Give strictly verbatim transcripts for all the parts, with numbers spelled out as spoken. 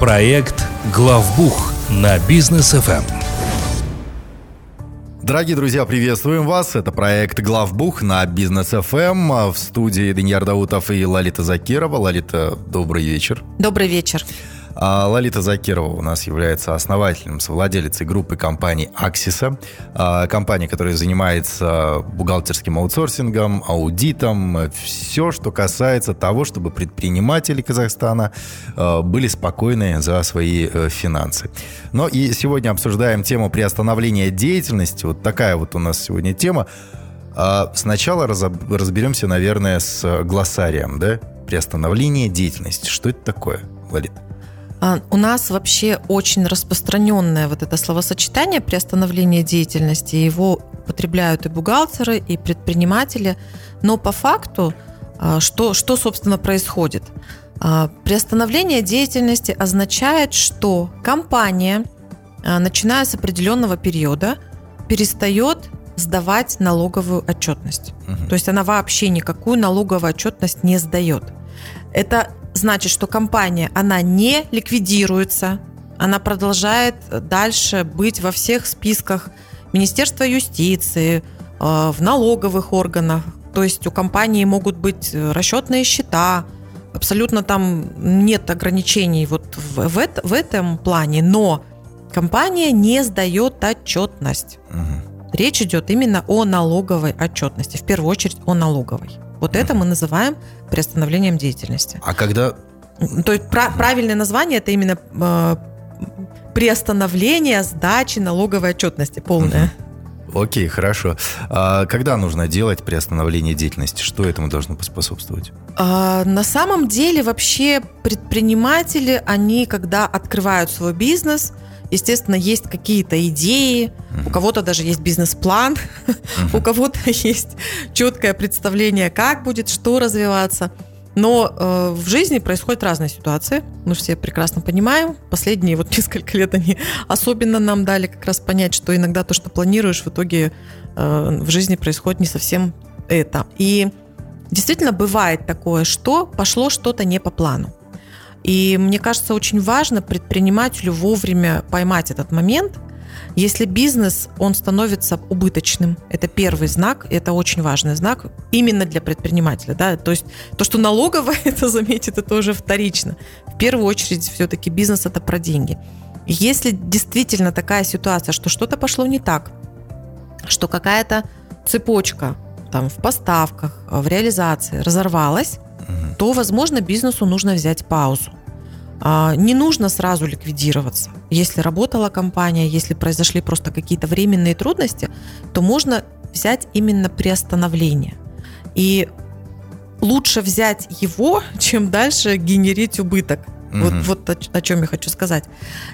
Проект «Главбух» на Бизнес эф эм. Дорогие друзья, приветствуем вас. Это проект «Главбух» на Бизнес эф эм. В студии Денир Давутов и Лалита Закирова. Лалита, добрый вечер. Добрый вечер. Лалита Закирова у нас является основателем, совладелицей группы компаний «Аксиса». Компания, которая занимается бухгалтерским аутсорсингом, аудитом. Все, что касается того, чтобы предприниматели Казахстана были спокойны за свои финансы. Но и сегодня обсуждаем тему приостановления деятельности. Вот такая вот у нас сегодня тема. Сначала разберемся, наверное, с глоссарием, да? Приостановление деятельности. Что это такое, Лалита? У нас вообще очень распространенное вот это словосочетание «приостановление деятельности». Его употребляют и бухгалтеры, и предприниматели. Но по факту, что, что собственно, происходит? Приостановление деятельности означает, что компания, начиная с определенного периода, перестает сдавать налоговую отчетность. Угу. То есть она вообще никакую налоговую отчетность не сдает. Это значит, что компания, она не ликвидируется, она продолжает дальше быть во всех списках Министерства юстиции, в налоговых органах. То есть у компании могут быть расчетные счета, абсолютно там нет ограничений вот в, в, это, в этом плане, но компания не сдает отчетность. Угу. Речь идет именно о налоговой отчетности, в первую очередь о налоговой. Вот это мы называем приостановлением деятельности. А когда... То есть pra- правильное название – это именно э, приостановление сдачи налоговой отчетности полное. Окей, хорошо. А когда нужно делать приостановление деятельности? Что этому должно поспособствовать? А, на самом деле вообще предприниматели, они когда открывают свой бизнес, естественно, есть какие-то идеи, uh-huh. у кого-то даже есть бизнес-план, uh-huh. у кого-то есть четкое представление, как будет, что развиваться. Но э, в жизни происходят разные ситуации, мы все прекрасно понимаем. Последние вот несколько лет они особенно нам дали как раз понять, что иногда то, что планируешь, в итоге э, в жизни происходит не совсем это. И действительно бывает такое, что пошло что-то не по плану. И мне кажется, очень важно предпринимателю вовремя поймать этот момент. Если бизнес, он становится убыточным, это первый знак, это очень важный знак именно для предпринимателя. Да? То есть то, что налоговая это заметит, это уже вторично. В первую очередь все-таки бизнес – это про деньги. Если действительно такая ситуация, что что-то пошло не так, что какая-то цепочка там, в поставках, в реализации разорвалась, то, возможно, бизнесу нужно взять паузу. Не нужно сразу ликвидироваться. Если работала компания, если произошли просто какие-то временные трудности, то можно взять именно приостановление. И лучше взять его, чем дальше генерить убыток. Угу. Вот, вот о, о чем я хочу сказать.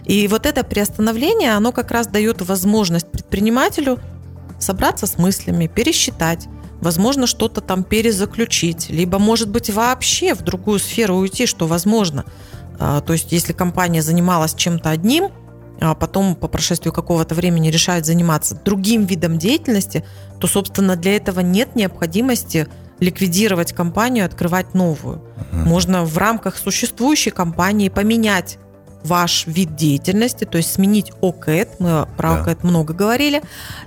И вот это приостановление, оно как раз дает возможность предпринимателю собраться с мыслями, пересчитать, возможно, что-то там перезаключить, либо, может быть, вообще в другую сферу уйти, что возможно. То есть, если компания занималась чем-то одним, а потом по прошествию какого-то времени решает заниматься другим видом деятельности, то, собственно, для этого нет необходимости ликвидировать компанию, открывать новую. Uh-huh. Можно в рамках существующей компании поменять ваш вид деятельности, то есть сменить ОКЭТ, мы про да. ОКЭТ много говорили,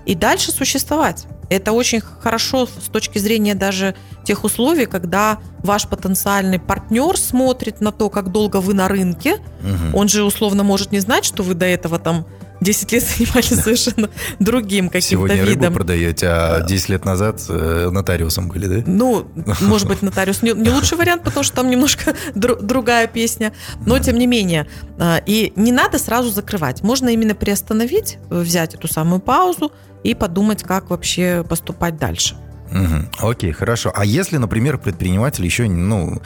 и дальше существовать. Это очень хорошо с точки зрения даже тех условий, когда ваш потенциальный партнер смотрит на то, как долго вы на рынке. Угу. Он же условно может не знать, что вы до этого там десять лет занимались да. совершенно другим каким-то Сегодня видом. Сегодня рыбу продаете, а десять лет назад нотариусом были, да? Ну, может быть, нотариус не, не лучший вариант, потому что там немножко дру, другая песня. Но, тем не менее, и не надо сразу закрывать. Можно именно приостановить, взять эту самую паузу и подумать, как вообще поступать дальше. Угу. Окей, хорошо. А если, например, предприниматель еще ну,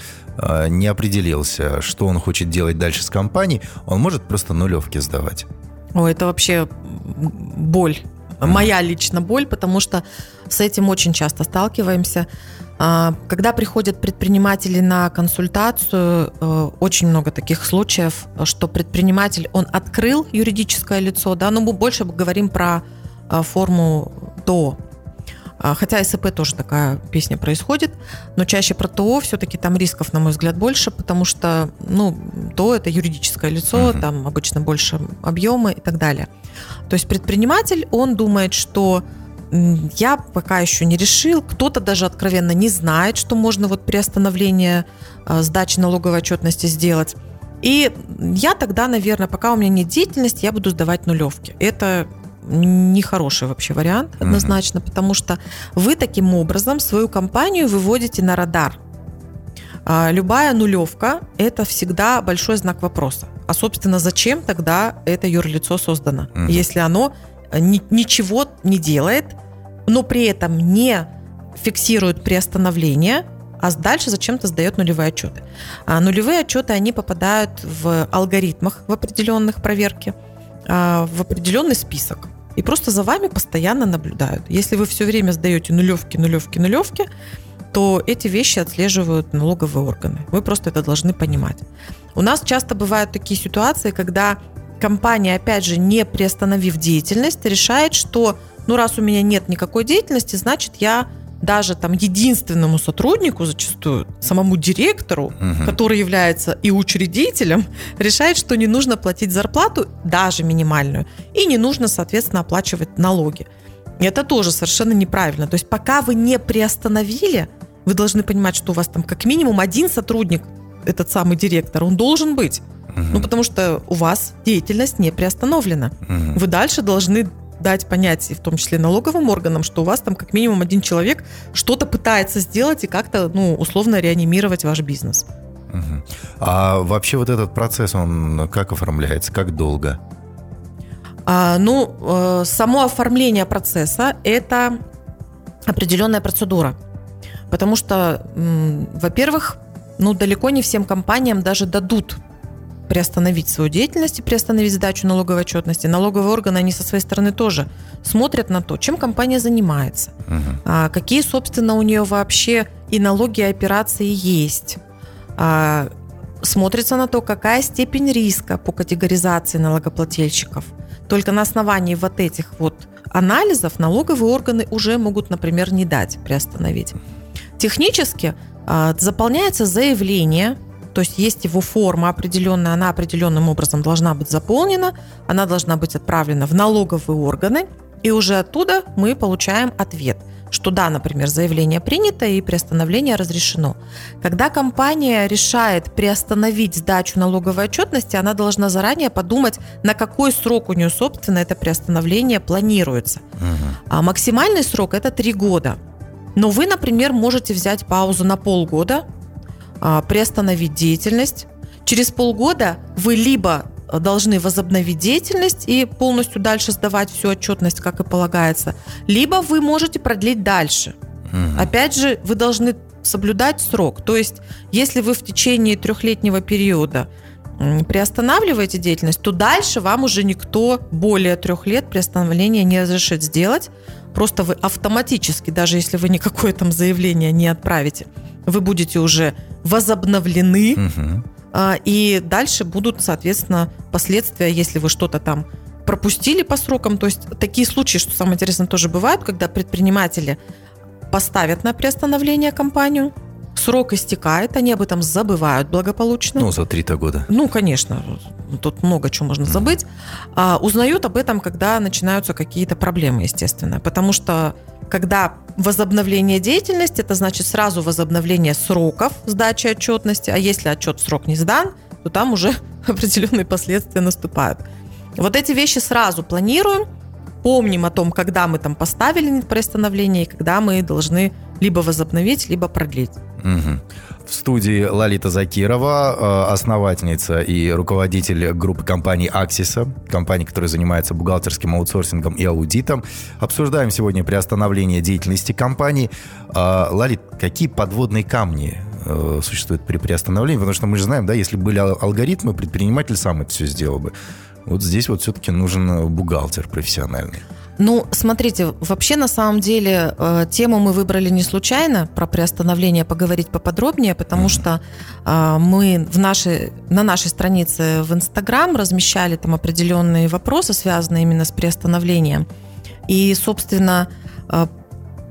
не определился, что он хочет делать дальше с компанией, он может просто нулевки сдавать? О, это вообще боль, моя лично боль, потому что с этим очень часто сталкиваемся. Когда приходят предприниматели на консультацию, очень много таких случаев, что предприниматель, он открыл юридическое лицо, да, но мы больше говорим про форму ДО. Хотя ССП тоже такая песня происходит, но чаще про ТО все-таки там рисков, на мой взгляд, больше, потому что, ну, ТО – это юридическое лицо, uh-huh. там обычно больше объемы и так далее. То есть предприниматель, он думает, что я пока еще не решил, кто-то даже откровенно не знает, что можно вот приостановление сдачи налоговой отчетности сделать. И я тогда, наверное, пока у меня нет деятельности, я буду сдавать нулевки. Это нехороший вообще вариант однозначно, mm-hmm. потому что вы таким образом свою компанию выводите на радар. Любая нулевка – это всегда большой знак вопроса. А, собственно, зачем тогда это юрлицо создано, mm-hmm. если оно ни- ничего не делает, но при этом не фиксирует приостановление, а дальше зачем-то сдает нулевые отчеты. А нулевые отчеты, они попадают в алгоритмах в определенных проверки, в определенный список. И просто за вами постоянно наблюдают. Если вы все время сдаете нулевки, нулевки, нулевки, то эти вещи отслеживают налоговые органы. Вы просто это должны понимать. У нас часто бывают такие ситуации, когда компания, опять же, не приостановив деятельность, решает, что, ну, раз у меня нет никакой деятельности, значит, я даже там единственному сотруднику зачастую, самому директору, угу. который является и учредителем, решает, что не нужно платить зарплату, даже минимальную, и не нужно, соответственно, оплачивать налоги. Это тоже совершенно неправильно. То есть пока вы не приостановили, вы должны понимать, что у вас там как минимум один сотрудник, этот самый директор, он должен быть. Угу. Ну, потому что у вас деятельность не приостановлена. Угу. Вы дальше должны дать понять, и в том числе налоговым органам, что у вас там как минимум один человек что-то пытается сделать и как-то, ну, условно реанимировать ваш бизнес. Угу. А вообще вот этот процесс, он как оформляется, как долго? А, ну, само оформление процесса – это определенная процедура. Потому что, во-первых, ну, далеко не всем компаниям даже дадут приостановить свою деятельность и приостановить сдачу налоговой отчетности. Налоговые органы, они со своей стороны тоже смотрят на то, чем компания занимается, uh-huh. какие, собственно, у нее вообще и налоги, и операции есть. Смотрится на то, какая степень риска по категоризации налогоплательщиков. Только на основании вот этих вот анализов налоговые органы уже могут, например, не дать приостановить. Технически заполняется заявление. То есть есть его форма определенная, она определенным образом должна быть заполнена, она должна быть отправлена в налоговые органы, и уже оттуда мы получаем ответ, что да, например, заявление принято и приостановление разрешено. Когда компания решает приостановить сдачу налоговой отчетности, она должна заранее подумать, на какой срок у нее, собственно, это приостановление планируется. Угу. А максимальный срок – это три года. Но вы, например, можете взять паузу на полгода, приостановить деятельность. Через полгода вы либо должны возобновить деятельность и полностью дальше сдавать всю отчетность, как и полагается, либо вы можете продлить дальше. Угу. Опять же, вы должны соблюдать срок. То есть, если вы в течение трехлетнего периода приостанавливаете деятельность, то дальше вам уже никто более трех лет приостановления не разрешит сделать. Просто вы автоматически, даже если вы никакое там заявление не отправите, вы будете уже возобновлены, угу. а, и дальше будут, соответственно, последствия, если вы что-то там пропустили по срокам. То есть такие случаи, что самое интересное, тоже бывают, когда предприниматели поставят на приостановление компанию, срок истекает, они об этом забывают благополучно. Ну, за три-то года. Ну, конечно, тут много чего можно забыть. Mm. А, узнают об этом, когда начинаются какие-то проблемы, естественно. Потому что, когда возобновление деятельности, это значит сразу возобновление сроков сдачи отчетности, а если отчет срок не сдан, то там уже определенные последствия наступают. Вот эти вещи сразу планируем, помним о том, когда мы там поставили приостановление и когда мы должны либо возобновить, либо продлить. Угу. В студии Лалита Закирова, основательница и руководитель группы компаний «Аксиса», компании, которая занимается бухгалтерским аутсорсингом и аудитом. Обсуждаем сегодня приостановление деятельности компании. Лалит, какие подводные камни существуют при приостановлении? Потому что мы же знаем, да, если были алгоритмы, предприниматель сам это все сделал бы. Вот здесь вот все-таки нужен бухгалтер профессиональный. Ну, смотрите, вообще на самом деле э, тему мы выбрали не случайно, про приостановление поговорить поподробнее, потому mm-hmm. что э, мы в нашей, на нашей странице в Инстаграм размещали там определенные вопросы, связанные именно с приостановлением. И, собственно, э,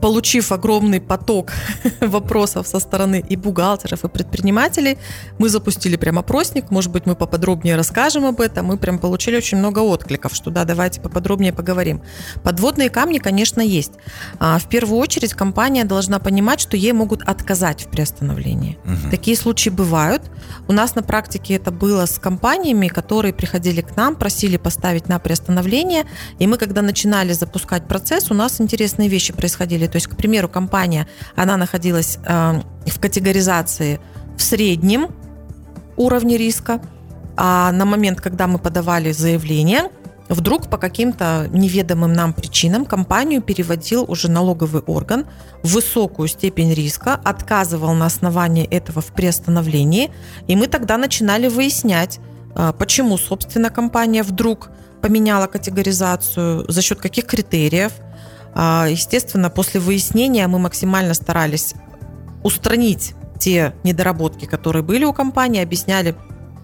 получив огромный поток вопросов со стороны и бухгалтеров, и предпринимателей, мы запустили прям опросник, может быть, мы поподробнее расскажем об этом, мы прям получили очень много откликов, что да, давайте поподробнее поговорим. Подводные камни, конечно, есть. В первую очередь компания должна понимать, что ей могут отказать в приостановлении. Угу. Такие случаи бывают. У нас на практике это было с компаниями, которые приходили к нам, просили поставить на приостановление, и мы, когда начинали запускать процесс, у нас интересные вещи происходили. То есть, к примеру, компания, она находилась э, в категоризации в среднем уровне риска, а на момент, когда мы подавали заявление, вдруг по каким-то неведомым нам причинам компанию переводил уже налоговый орган в высокую степень риска, отказывал на основании этого в приостановлении, и мы тогда начинали выяснять, э, почему, собственно, компания вдруг поменяла категоризацию, за счет каких критериев. Естественно, после выяснения мы максимально старались устранить те недоработки, которые были у компании, объясняли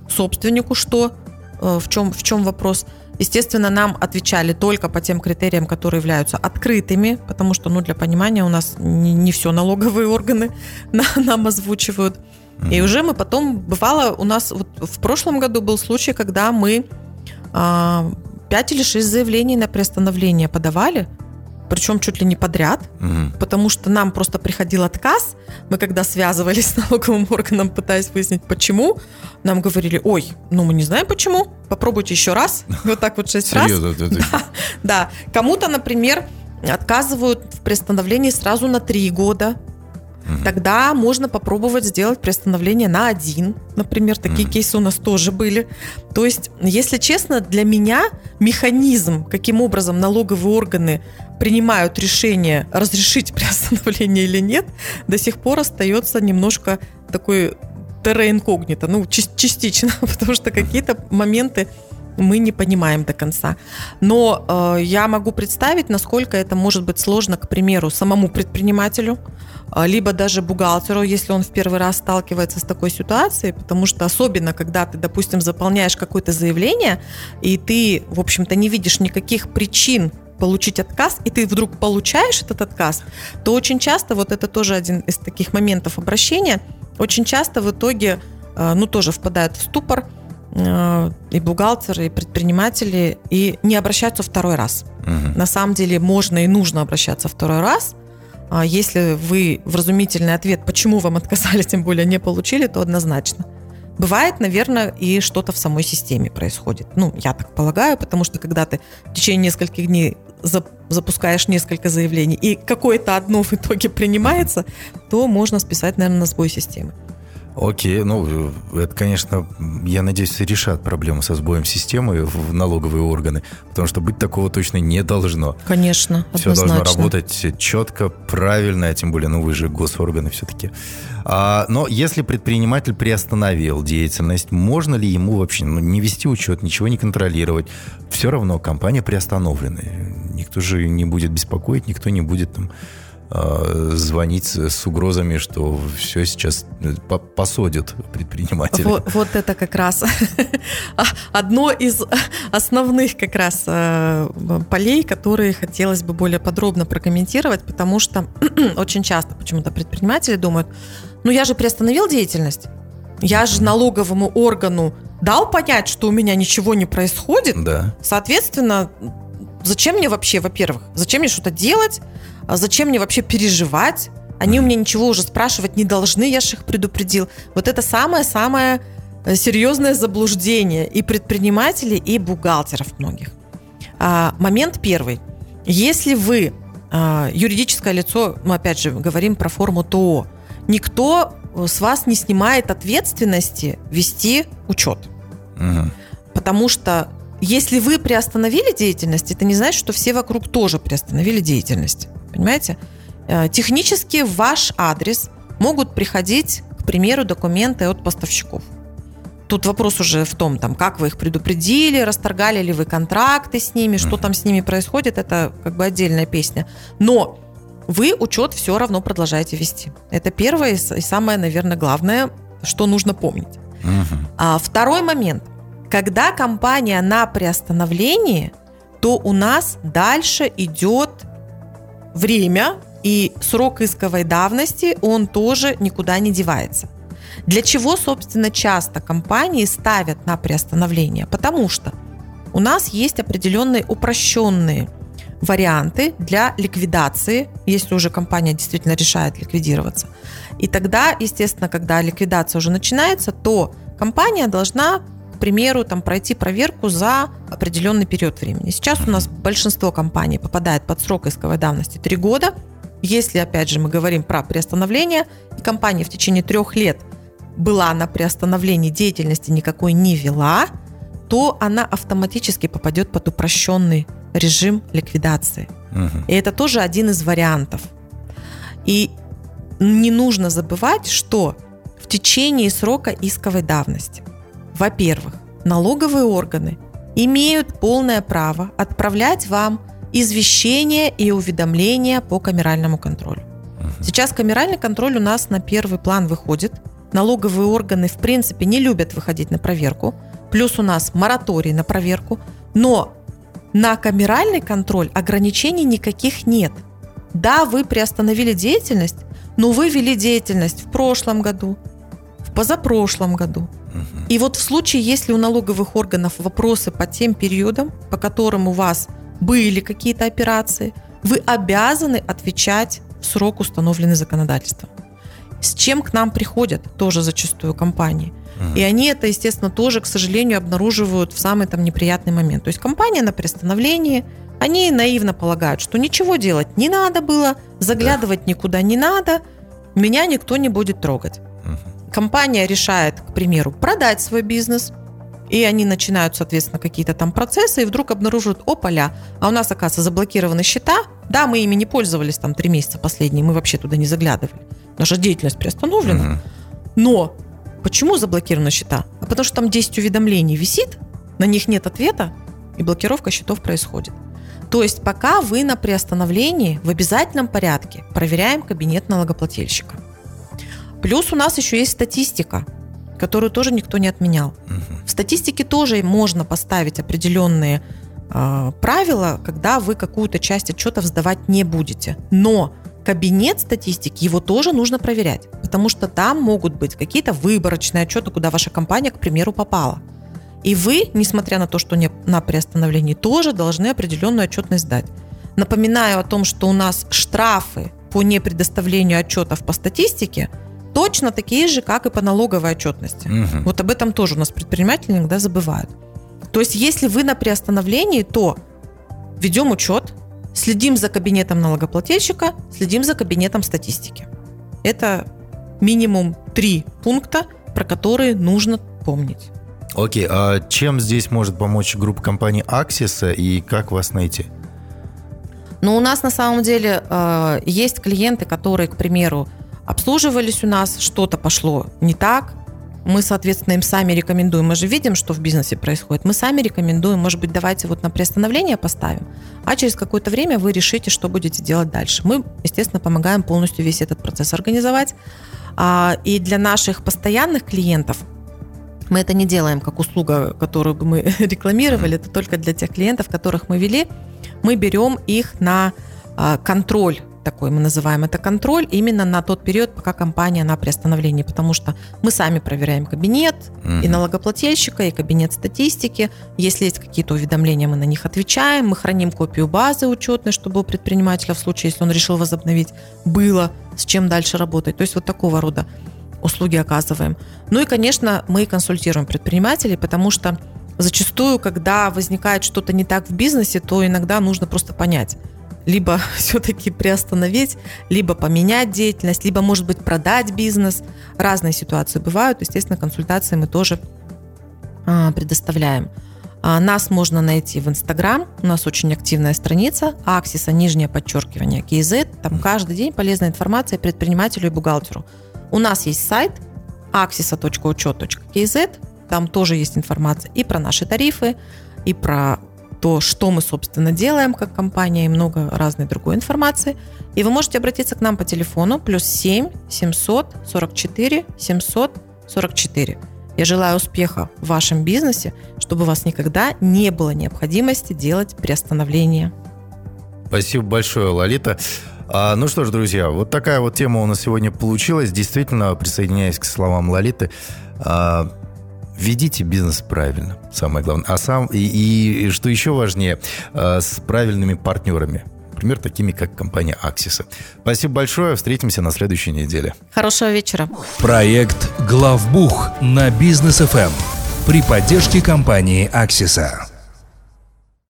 собственнику, что, в чем, в чем вопрос. Естественно, нам отвечали только по тем критериям, которые являются открытыми, потому что, ну, для понимания, у нас не, не все налоговые органы на, нам озвучивают. Mm-hmm. И уже мы потом, бывало, у нас вот в прошлом году был случай, когда мы а, пять или шесть заявлений на приостановление подавали, причем чуть ли не подряд, угу. потому что нам просто приходил отказ. Мы когда связывались с налоговым органом, пытаясь выяснить, почему, нам говорили: ой, ну мы не знаем почему, попробуйте еще раз, вот так вот шесть раз. Да, кому-то, например, отказывают в приостановлении сразу на три года. Тогда можно попробовать сделать приостановление на один. Например, такие mm-hmm. кейсы у нас тоже были. То есть, если честно, для меня механизм, каким образом налоговые органы принимают решение, разрешить приостановление или нет, до сих пор остается немножко такой терра инкогнито, ну, частично, потому что какие-то моменты мы не понимаем до конца. Но э, я могу представить, насколько это может быть сложно, к примеру, самому предпринимателю, либо даже бухгалтеру, если он в первый раз сталкивается с такой ситуацией, потому что особенно, когда ты, допустим, заполняешь какое-то заявление, и ты, в общем-то, не видишь никаких причин получить отказ, и ты вдруг получаешь этот отказ, то очень часто, вот это тоже один из таких моментов обращения, очень часто в итоге, ну, тоже впадают в ступор и бухгалтеры, и предприниматели, и не обращаются второй раз. Угу. На самом деле можно и нужно обращаться второй раз. Если вы вразумительный ответ, почему вам отказали, тем более не получили, то однозначно. Бывает, наверное, и что-то в самой системе происходит. Ну, я так полагаю, потому что когда ты в течение нескольких дней запускаешь несколько заявлений, и какое-то одно в итоге принимается, то можно списать, наверное, на сбой системы. Окей, ну, это, конечно, я надеюсь, решат проблему со сбоем системы в налоговые органы, потому что быть такого точно не должно. Конечно, все однозначно. Должно работать четко, правильно, а тем более, ну, вы же госорганы все-таки. А, но если предприниматель приостановил деятельность, можно ли ему вообще, ну, не вести учет, ничего не контролировать? Все равно компания приостановлена. Никто же не будет беспокоить, никто не будет там звонить с угрозами, что все сейчас посадят предпринимателей. Вот, вот это как раз одно из основных как раз полей, которые хотелось бы более подробно прокомментировать, потому что очень часто почему-то предприниматели думают: ну я же приостановил деятельность, я же налоговому органу дал понять, что у меня ничего не происходит, да. Соответственно, зачем мне вообще, во-первых, зачем мне что-то делать, зачем мне вообще переживать? Они у меня ничего уже спрашивать не должны, я же их предупредил. Вот это самое-самое серьезное заблуждение и предпринимателей, и бухгалтеров многих. Момент первый. Если вы юридическое лицо, мы опять же говорим про форму ТО, никто с вас не снимает ответственности вести учет. Угу. Потому что если вы приостановили деятельность, это не значит, что все вокруг тоже приостановили деятельность. Понимаете? Технически в ваш адрес могут приходить, к примеру, документы от поставщиков. Тут вопрос уже в том, там, как вы их предупредили, расторгали ли вы контракты с ними, что там с ними происходит, это как бы отдельная песня. Но вы учет все равно продолжаете вести. Это первое и самое, наверное, главное, что нужно помнить. А второй момент. Когда компания на приостановлении, то у нас дальше идет время И срок исковой давности, он тоже никуда не девается. Для чего, собственно, часто компании ставят на приостановление? Потому что у нас есть определенные упрощенные варианты для ликвидации, если уже компания действительно решает ликвидироваться. И тогда, естественно, когда ликвидация уже начинается, то компания должна, к примеру, там, пройти проверку за определенный период времени. Сейчас у нас большинство компаний попадает под срок исковой давности три года. Если, опять же, мы говорим про приостановление, и компания в течение трех лет была на приостановлении, деятельности никакой не вела, то она автоматически попадет под упрощенный режим ликвидации. Угу. И это тоже один из вариантов. И не нужно забывать, что в течение срока исковой давности, во-первых, налоговые органы имеют полное право отправлять вам извещения и уведомления по камеральному контролю. Сейчас камеральный контроль у нас на первый план выходит. Налоговые органы, в принципе, не любят выходить на проверку. Плюс у нас мораторий на проверку. Но на камеральный контроль ограничений никаких нет. Да, вы приостановили деятельность, но вы вели деятельность в прошлом году, в позапрошлом году. И вот в случае, если у налоговых органов вопросы по тем периодам, по которым у вас были какие-то операции, вы обязаны отвечать в срок, установленный законодательством. С чем к нам приходят тоже зачастую компании. Uh-huh. И они это, естественно, тоже, к сожалению, обнаруживают в самый там неприятный момент. То есть компания на приостановлении, они наивно полагают, что ничего делать не надо было, заглядывать uh-huh. никуда не надо, меня никто не будет трогать. Uh-huh. Компания решает, к примеру, продать свой бизнес, и они начинают, соответственно, какие-то там процессы, и вдруг обнаруживают, опаля, а у нас, оказывается, заблокированы счета, да, мы ими не пользовались там три месяца последние, мы вообще туда не заглядывали, наша деятельность приостановлена, угу. но почему заблокированы счета? А потому что там десять уведомлений висит, на них нет ответа, и блокировка счетов происходит. То есть пока вы на приостановлении, в обязательном порядке проверяем кабинет налогоплательщика. Плюс у нас еще есть статистика, которую тоже никто не отменял. Угу. В статистике тоже можно поставить определенные э, правила, когда вы какую-то часть отчетов сдавать не будете. Но кабинет статистики, его тоже нужно проверять, потому что там могут быть какие-то выборочные отчеты, куда ваша компания, к примеру, попала. И вы, несмотря на то, что не на приостановлении, тоже должны определенную отчетность сдать. Напоминаю о том, что у нас штрафы по непредоставлению отчетов по статистике точно такие же, как и по налоговой отчетности. Угу. Вот об этом тоже у нас предприниматели иногда забывают. То есть, если вы на приостановлении, то ведем учет, следим за кабинетом налогоплательщика, следим за кабинетом статистики. Это минимум три пункта, про которые нужно помнить. Окей, а чем здесь может помочь группа компаний «Аксиса» и как вас найти? Ну, у нас на самом деле э, есть клиенты, которые, к примеру, обслуживались у нас, что-то пошло не так, мы, соответственно, им сами рекомендуем, мы же видим, что в бизнесе происходит, мы сами рекомендуем, может быть, давайте вот на приостановление поставим, а через какое-то время вы решите, что будете делать дальше. Мы, естественно, помогаем полностью весь этот процесс организовать, и для наших постоянных клиентов мы это не делаем как услуга, которую бы мы рекламировали, это только для тех клиентов, которых мы вели, мы берем их на контроль, такой мы называем это контроль, именно на тот период, пока компания на приостановлении, потому что мы сами проверяем кабинет uh-huh. и налогоплательщика, и кабинет статистики. Если есть какие-то уведомления, мы на них отвечаем, мы храним копию базы учетной, чтобы у предпринимателя в случае, если он решил возобновить, было с чем дальше работать. То есть вот такого рода услуги оказываем. Ну и, конечно, мы консультируем предпринимателей, потому что зачастую, когда возникает что-то не так в бизнесе, то иногда нужно просто понять, либо все-таки приостановить, либо поменять деятельность, либо, может быть, продать бизнес. Разные ситуации бывают. Естественно, консультации мы тоже а, предоставляем. А, нас можно найти в Инстаграм. У нас очень активная страница Аксиса, нижнее подчеркивание, кей зет. Там каждый день полезная информация предпринимателю и бухгалтеру. У нас есть сайт аксиса точка учот точка кз. Там тоже есть информация и про наши тарифы, и про то, что мы, собственно, делаем как компания, и много разной другой информации. И вы можете обратиться к нам по телефону плюс семь семьсот сорок четыре семьсот сорок четыре. Я желаю успеха в вашем бизнесе, чтобы у вас никогда не было необходимости делать приостановление. Спасибо большое, Лолита. А, ну что ж, друзья, вот такая вот тема у нас сегодня получилась. Действительно, присоединяясь к словам Лалиты, а, ведите бизнес правильно, самое главное. А сам, и, и что еще важнее, а, с правильными партнерами. Например, такими, как компания «Аксиса». Спасибо большое. Встретимся на следующей неделе. Хорошего вечера. Проект «Главбух» на Бизнес эф эм при поддержке компании «Аксиса».